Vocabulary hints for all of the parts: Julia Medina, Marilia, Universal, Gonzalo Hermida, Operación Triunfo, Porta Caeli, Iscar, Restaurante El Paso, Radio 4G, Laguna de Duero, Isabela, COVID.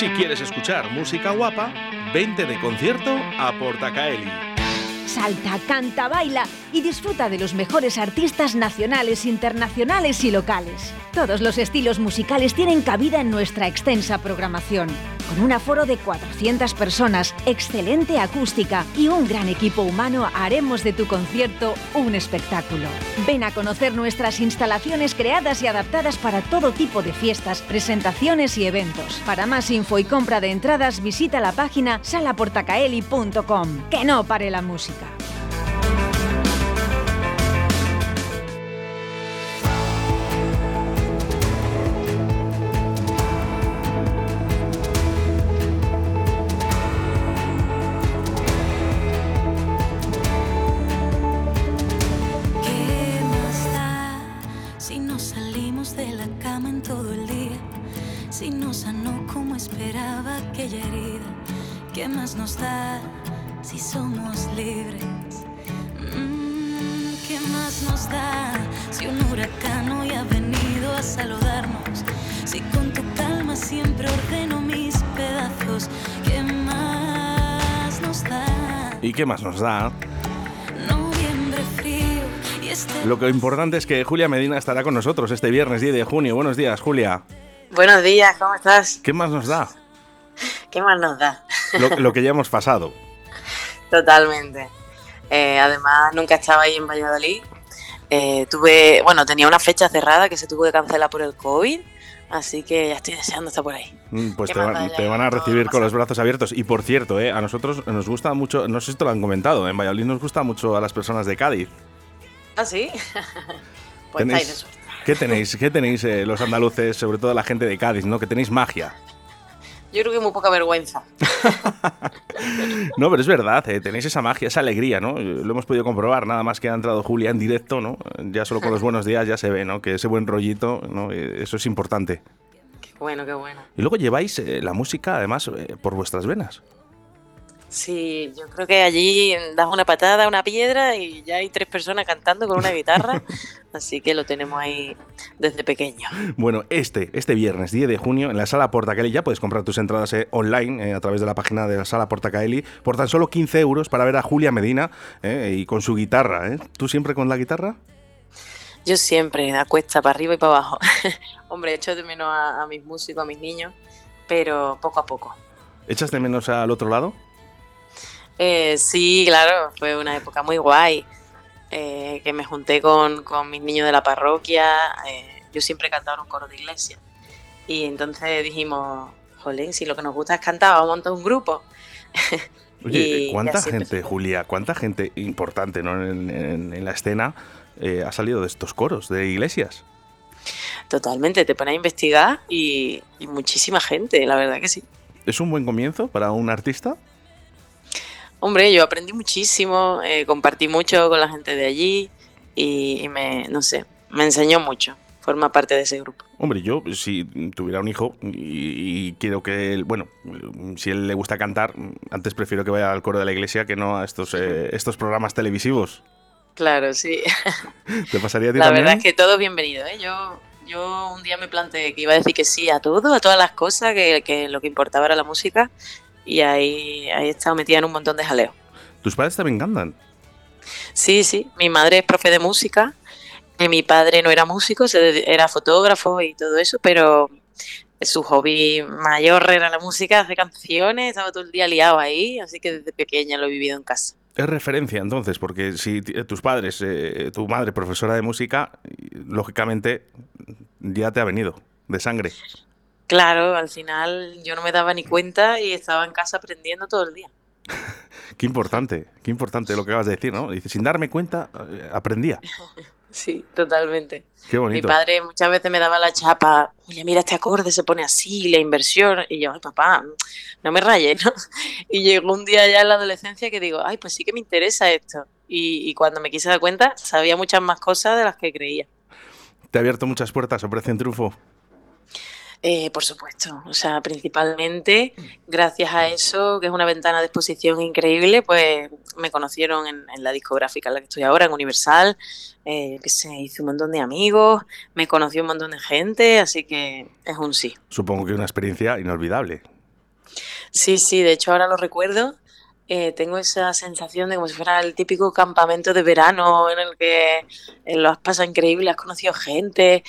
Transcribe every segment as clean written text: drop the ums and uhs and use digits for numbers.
Si quieres escuchar música guapa, vente de concierto a Porta Caeli. Salta, canta, baila y disfruta de los mejores artistas nacionales, internacionales y locales. Todos los estilos musicales tienen cabida en nuestra extensa programación. Con un aforo de 400 personas, excelente acústica y un gran equipo humano, haremos de tu concierto un espectáculo. Ven a conocer nuestras instalaciones creadas y adaptadas para todo tipo de fiestas, presentaciones y eventos. Para más info y compra de entradas, visita la página salaportacaeli.com. ¡Que no pare la música! Nos da si somos libres, ¿qué más nos da si un huracán hoy ha venido a saludarnos? Si con tu calma siempre ordeno mis pedazos, ¿qué más nos da? ¿Y qué más nos da? Noviembre frío y este... Lo que importante es que Julia Medina estará con nosotros este viernes 10 de junio. Buenos días, Julia. Buenos días, ¿cómo estás? ¿Qué más nos da? ¿Qué más nos da? Lo que ya hemos pasado. Totalmente. Además, nunca estaba ahí en Valladolid. Tenía una fecha cerrada que se tuvo que cancelar por el COVID, así que ya estoy deseando estar por ahí. Pues te van a recibir con los brazos abiertos. Y por cierto, a nosotros nos gusta mucho, no sé si te lo han comentado, en Valladolid nos gusta mucho a las personas de Cádiz. ¿Ah, sí? Pues estáis de suerte. ¿Qué tenéis los andaluces, sobre todo la gente de Cádiz, ¿no? Que tenéis magia. Yo creo que muy poca vergüenza. No, pero es verdad, tenéis esa magia, esa alegría, ¿no? Lo hemos podido comprobar, nada más que ha entrado Julia en directo, ¿no? Ya solo con los buenos días ya se ve, ¿no? Que ese buen rollito, ¿no? Eso es importante. Qué bueno, qué bueno. Y luego lleváis la música, además, por vuestras venas. Sí, yo creo que allí das una patada, una piedra y ya hay 3 personas cantando con una guitarra, así que lo tenemos ahí desde pequeño. Bueno, este viernes 10 de junio en la Sala Porta Caeli ya puedes comprar tus entradas online a través de la página de la Sala Porta Caeli por tan solo 15 euros para ver a Julia Medina y con su guitarra. ¿Tú siempre con la guitarra? Yo siempre, a cuesta, para arriba y para abajo. Hombre, echo de menos a mis músicos, a mis niños, pero poco a poco. ¿Echas de menos al otro lado? Sí, claro, fue una época muy guay, que me junté con mis niños de la parroquia. Yo siempre he cantado en un coro de iglesia y entonces dijimos, jolín, si lo que nos gusta es cantar, vamos a montar un grupo. Oye, ¿cuánta gente, Julia, cuánta gente importante, ¿no? en la escena ha salido de estos coros de iglesias? Totalmente, te pones a investigar y muchísima gente, la verdad que sí. ¿Es un buen comienzo para un artista? Hombre, yo aprendí muchísimo, compartí mucho con la gente de allí y me enseñó mucho. Forma parte de ese grupo. Hombre, yo si tuviera un hijo y quiero que él, si él le gusta cantar, antes prefiero que vaya al coro de la iglesia que no a estos programas televisivos. Claro, sí. ¿Te pasaría a ti también? La verdad es que todo bienvenido, ¿eh? Yo un día me planteé que iba a decir que sí a todo, a todas las cosas, que lo que importaba era la música. Y ahí he estado metida en un montón de jaleo. ¿Tus padres también cantan? Sí. Mi madre es profe de música. Mi padre no era músico, era fotógrafo y todo eso, pero su hobby mayor era la música, hace canciones, estaba todo el día liado ahí, así que desde pequeña lo he vivido en casa. Es referencia, entonces, porque si tus padres, tu madre profesora de música, lógicamente ya te ha venido de sangre. Claro, al final yo no me daba ni cuenta y estaba en casa aprendiendo todo el día. Qué importante lo que acabas de decir, ¿no? Dice, sin darme cuenta, aprendía. Sí, totalmente. Qué bonito. Mi padre muchas veces me daba la chapa, oye, mira este acorde, se pone así, la inversión. Y yo, ay, papá, no me rayes, ¿no? Y llegó un día ya en la adolescencia que digo, ay, pues sí que me interesa esto. Y cuando me quise dar cuenta, sabía muchas más cosas de las que creía. ¿Te ha abierto muchas puertas Operación Triunfo? Por supuesto, o sea, principalmente gracias a eso, que es una ventana de exposición increíble, pues me conocieron en la discográfica en la que estoy ahora, en Universal, que se hizo un montón de amigos, me conoció un montón de gente, así que es un sí. Supongo que es una experiencia inolvidable. Sí, de hecho ahora lo recuerdo. Tengo esa sensación de como si fuera el típico campamento de verano en el que lo has pasado increíble, has conocido gente,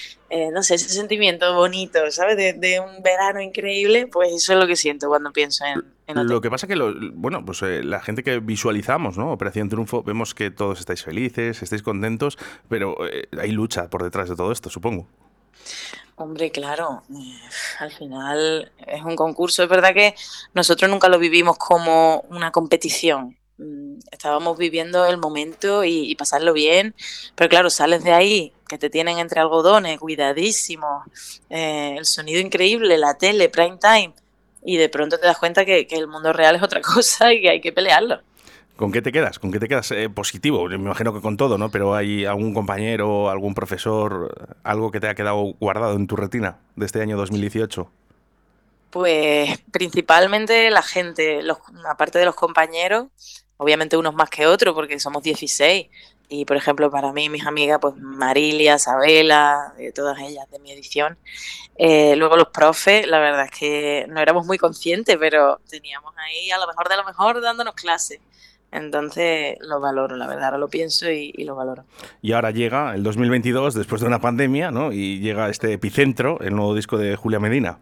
no sé, ese sentimiento bonito, ¿sabes? De un verano increíble, pues eso es lo que siento cuando pienso en hotel. Lo que pasa es que, la gente que visualizamos, ¿no? Operación Triunfo, vemos que todos estáis felices, estáis contentos, pero hay lucha por detrás de todo esto, supongo. Hombre, claro, al final es un concurso. Es verdad que nosotros nunca lo vivimos como una competición. Estábamos viviendo el momento y pasarlo bien, pero claro, sales de ahí, que te tienen entre algodones, cuidadísimo, el sonido increíble, la tele, prime time, y de pronto te das cuenta que el mundo real es otra cosa y que hay que pelearlo. ¿Con qué te quedas? ¿Con qué te quedas positivo? Me imagino que con todo, ¿no? Pero ¿hay algún compañero, algún profesor, algo que te ha quedado guardado en tu retina de este año 2018? Pues principalmente la gente, aparte de los compañeros, obviamente unos más que otros porque somos 16. Y, por ejemplo, para mí, mis amigas, pues Marilia, Isabela, todas ellas de mi edición. Luego los profes, la verdad es que no éramos muy conscientes, pero teníamos ahí a lo mejor de lo mejor dándonos clases. Entonces lo valoro, la verdad, ahora lo pienso y lo valoro. Y ahora llega el 2022, después de una pandemia, ¿no? Y llega este epicentro, el nuevo disco de Julia Medina.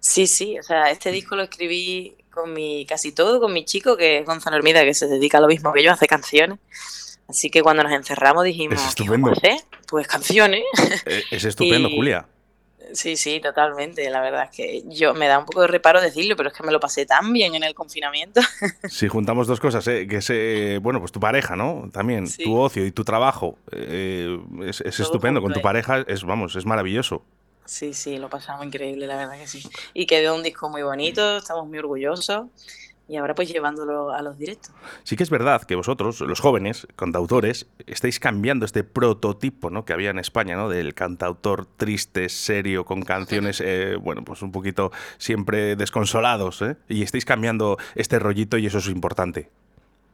Sí, o sea, este disco lo escribí con mi chico, que es Gonzalo Hermida, que se dedica a lo mismo que yo, hace canciones. Así que cuando nos encerramos dijimos, ¿qué vamos a hacer? Pues canciones. Es estupendo, Julia. Sí, totalmente. La verdad es que me da un poco de reparo decirlo, pero es que me lo pasé tan bien en el confinamiento. Si juntamos dos cosas, que es pues tu pareja, ¿no? También, sí. Tu ocio y tu trabajo. Es estupendo. Con tu pareja es maravilloso. Sí, lo pasamos increíble, la verdad que sí. Y quedó un disco muy bonito, estamos muy orgullosos. Y ahora pues llevándolo a los directos. Sí que es verdad que vosotros, los jóvenes cantautores, estáis cambiando este prototipo, ¿no?, que había en España, ¿no?, del cantautor triste, serio, con canciones, pues un poquito siempre desconsolados, ¿eh? Y estáis cambiando este rollito y eso es importante.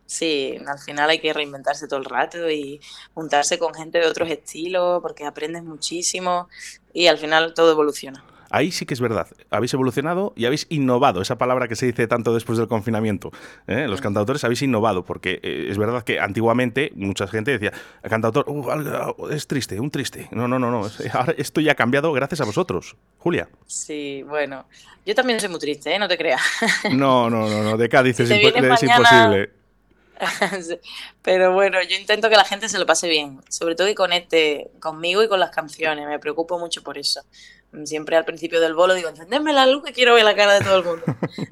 Sí, al final hay que reinventarse todo el rato y juntarse con gente de otros estilos porque aprendes muchísimo y al final todo evoluciona. Ahí sí que es verdad, habéis evolucionado y habéis innovado, esa palabra que se dice tanto después del confinamiento, ¿eh? Los cantautores habéis innovado, porque es verdad que antiguamente mucha gente decía, el cantautor es triste, un triste, no, ahora esto ya ha cambiado gracias a vosotros, Julia. Sí, bueno, yo también soy muy triste, ¿eh? No te creas. No, de Cádiz si es imposible. Pero bueno, yo intento que la gente se lo pase bien, sobre todo que conecte conmigo y con las canciones, me preocupo mucho por eso. Siempre al principio del bolo digo, encendedme la luz que quiero ver la cara de todo el mundo.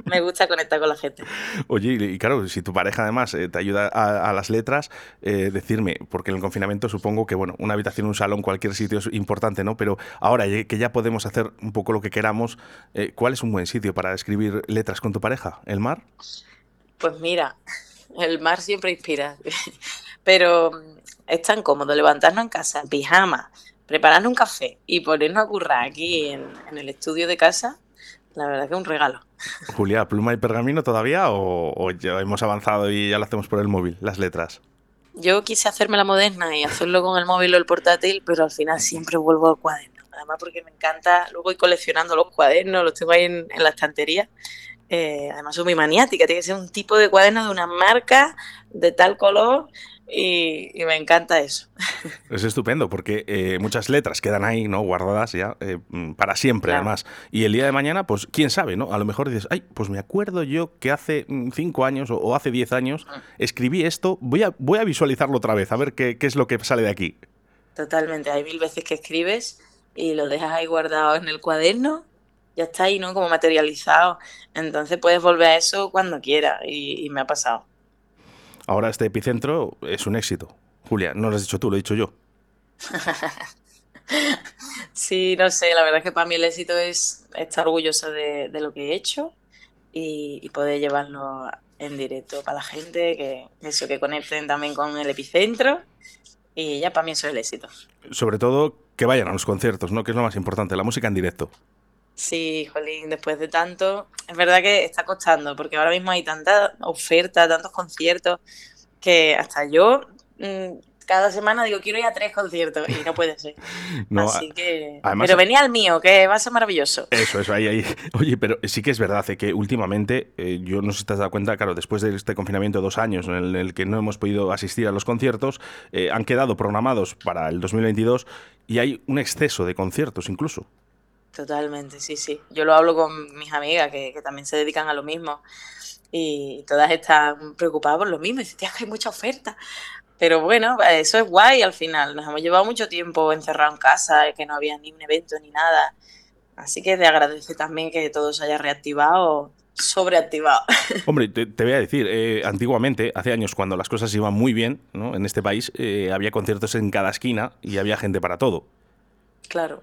Me gusta conectar con la gente. Oye, y claro, si tu pareja además te ayuda a las letras, decirme, porque en el confinamiento supongo que, una habitación, un salón, cualquier sitio es importante, ¿no? Pero ahora que ya podemos hacer un poco lo que queramos, ¿cuál es un buen sitio para escribir letras con tu pareja? ¿El mar? Pues mira... El mar siempre inspira, pero es tan cómodo levantarnos en casa, en pijama, prepararnos un café y ponernos a currar aquí en el estudio de casa, la verdad que es un regalo. Julia, ¿pluma y pergamino todavía o ya hemos avanzado y ya lo hacemos por el móvil, las letras? Yo quise hacerme la moderna y hacerlo con el móvil o el portátil, pero al final siempre vuelvo al cuaderno, además porque me encanta, luego ir coleccionando los cuadernos, los tengo ahí en la estantería. Además soy muy maniática, tiene que ser un tipo de cuaderno de una marca de tal color y me encanta eso. Es estupendo porque muchas letras quedan ahí, ¿no?, guardadas ya para siempre, claro. Además. Y el día de mañana, pues quién sabe, ¿no? A lo mejor dices, pues me acuerdo yo que hace 5 años o hace 10 años escribí esto, voy a visualizarlo otra vez, a ver qué es lo que sale de aquí. Totalmente, hay 1000 veces que escribes y lo dejas ahí guardado en el cuaderno. Ya está ahí, ¿no?, como materializado. Entonces puedes volver a eso cuando quieras y me ha pasado. Ahora este epicentro es un éxito. Julia, no lo has dicho tú, lo he dicho yo. Sí, no sé, la verdad es que para mí el éxito es estar orgulloso de lo que he hecho y poder llevarlo en directo para la gente, que conecten también con el epicentro y ya para mí eso es el éxito. Sobre todo que vayan a los conciertos, ¿no?, que es lo más importante, la música en directo. Sí, jolín, después de tanto, es verdad que está costando, porque ahora mismo hay tanta oferta, tantos conciertos, que hasta yo cada semana digo, quiero ir a 3 conciertos y no puede ser. No, así que... Además, pero venía al mío, que va a ser maravilloso. Eso, ahí. Oye, pero sí que es verdad que últimamente, yo no sé si te has dado cuenta, claro, después de este confinamiento 2 años en el que no hemos podido asistir a los conciertos, han quedado programados para el 2022 y hay un exceso de conciertos incluso. Totalmente, sí. Yo lo hablo con mis amigas que también se dedican a lo mismo y todas están preocupadas por lo mismo. Y dicen, tía, que hay mucha oferta. Pero bueno, eso es guay al final. Nos hemos llevado mucho tiempo encerrados en casa, que no había ni un evento ni nada. Así que te agradece también que todo se haya reactivado. Sobreactivado. Hombre, te voy a decir, antiguamente, hace años, cuando las cosas iban muy bien, ¿no?, en este país, había conciertos en cada esquina y había gente para todo. Claro.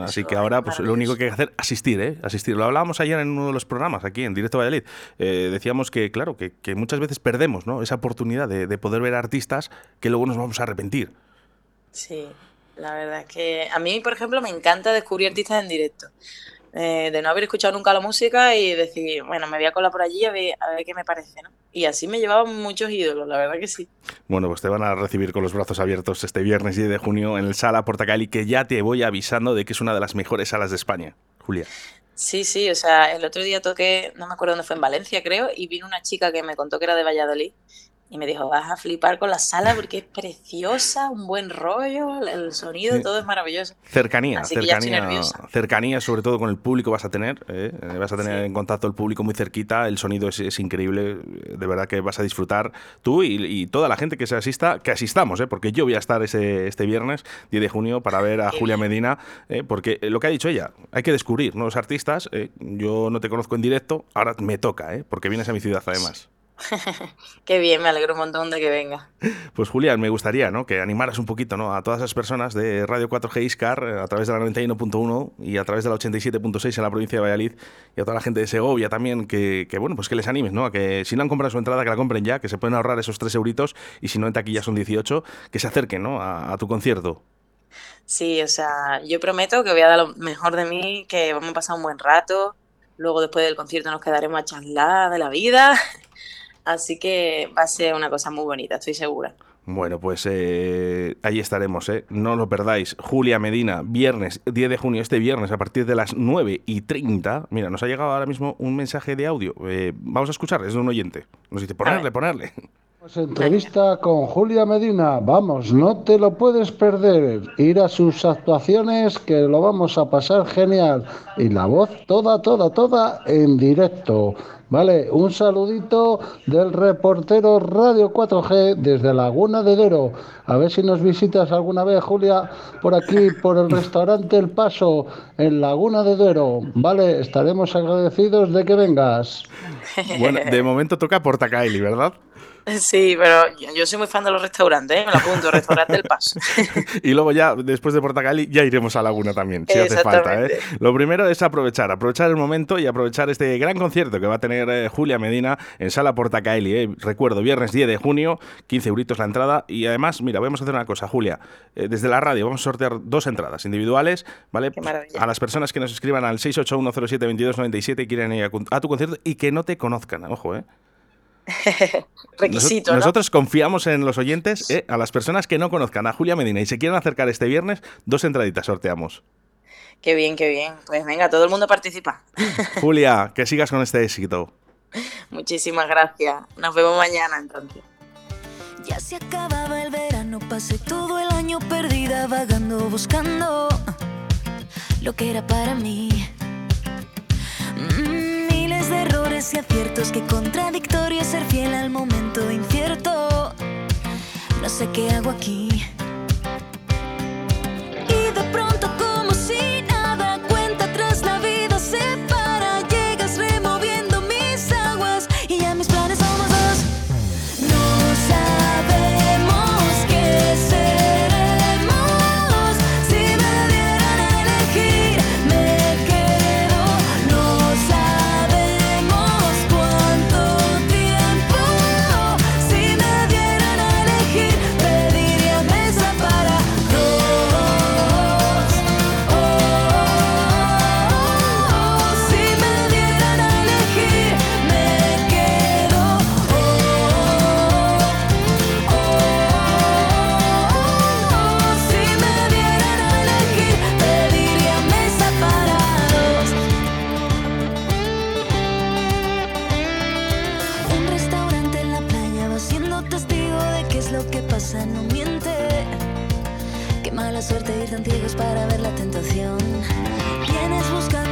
Así que ahora, pues lo único que hay que hacer es asistir, ¿eh? Asistir. Lo hablábamos ayer en uno de los programas, aquí en Directo Valladolid. Decíamos que, claro, que muchas veces perdemos, ¿no?, esa oportunidad de poder ver artistas que luego nos vamos a arrepentir. Sí, la verdad es que a mí, por ejemplo, me encanta descubrir artistas en directo. De no haber escuchado nunca la música y decir, bueno, me voy a colar por allí a ver qué me parece, ¿no? Y así me llevaban muchos ídolos, la verdad que sí. Bueno, pues te van a recibir con los brazos abiertos este viernes 10 de junio en el Sala Porta Caeli, que ya te voy avisando de que es una de las mejores salas de España, Julia. Sí, o sea, el otro día toqué, no me acuerdo dónde fue, en Valencia creo, y vino una chica que me contó que era de Valladolid y me dijo, vas a flipar con la sala porque es preciosa, un buen rollo, el sonido, todo es maravilloso. Cercanía, sobre todo con el público vas a tener, ¿eh? Vas a tener en contacto el público muy cerquita, el sonido es increíble, de verdad que vas a disfrutar tú y toda la gente que asistamos, ¿eh? Porque yo voy a estar este viernes 10 de junio para ver a Julia Medina, porque lo que ha dicho ella, hay que descubrir nuevos artistas, yo no te conozco en directo, ahora me toca, porque vienes a mi ciudad además. Sí. Qué bien, me alegro un montón de que venga. Pues Julia, me gustaría, ¿no?, que animaras un poquito, ¿no?, a todas esas personas de Radio 4G Iscar a través de la 91.1 y a través de la 87.6 en la provincia de Valladolid y a toda la gente de Segovia también que bueno, pues que les animes, ¿no?, a que si no han comprado su entrada que la compren ya, que se pueden ahorrar esos 3 euritos y si no en taquilla son 18, que se acerquen, ¿no?, a tu concierto. Sí, o sea, yo prometo que voy a dar lo mejor de mí, que vamos a pasar un buen rato, luego después del concierto nos quedaremos a charlar de la vida. Así que va a ser una cosa muy bonita, estoy segura. Bueno, pues ahí estaremos, ¿eh? No lo perdáis. Julia Medina, viernes 10 de junio, este viernes, a partir de las 9:30. Mira, nos ha llegado ahora mismo un mensaje de audio. Vamos a escuchar, es de un oyente. Nos dice, ponerle. Pues entrevista con Julia Medina. Vamos, no te lo puedes perder. Ir a sus actuaciones, que lo vamos a pasar genial. Y la voz toda en directo. Vale, un saludito del reportero Radio 4G desde Laguna de Duero. A ver si nos visitas alguna vez, Julia, por aquí, por el restaurante El Paso, en Laguna de Duero. Vale, estaremos agradecidos de que vengas. Bueno, de momento toca Porta Caeli, ¿verdad? Sí, pero yo soy muy fan de los restaurantes, ¿eh? Me lo apunto, Restaurante El Paso. Y luego ya, después de Porta Caeli, ya iremos a Laguna también, si hace falta, ¿eh? Lo primero es aprovechar el momento y aprovechar este gran concierto que va a tener Julia Medina en Sala Porta Caeli, ¿eh? Recuerdo, viernes 10 de junio, 15 euritos la entrada. Y además, mira, vamos a hacer una cosa, Julia, desde la radio vamos a sortear 2 entradas individuales, ¿vale? A las personas que nos escriban al 681072297 y quieren ir a tu concierto y que no te conozcan, ojo, ¿eh? Requisito, nosotros confiamos en los oyentes, a las personas que no conozcan a Julia Medina y se quieran acercar este viernes, 2 entraditas sorteamos. Qué bien, pues venga, todo el mundo participa. Julia, que sigas con este éxito. Muchísimas gracias, nos vemos mañana entonces. Ya se acababa el verano, pasé todo el año perdida vagando, buscando lo que era para mí. De errores y aciertos, que contradictorio es ser fiel al momento incierto. No sé qué hago aquí. Y de pronto, como si nada, cuenta atrás la vida se para. Llegas removiendo mis aguas y ya mis planes somos 2. No sabemos qué seremos. Si me dieran a elegir, me quedo. No sabemos cuánto tiempo. Si me dieran a elegir, pediría mesa. pasa no miente. Qué mala suerte ir tan ciegos para ver la tentación. Vienes buscando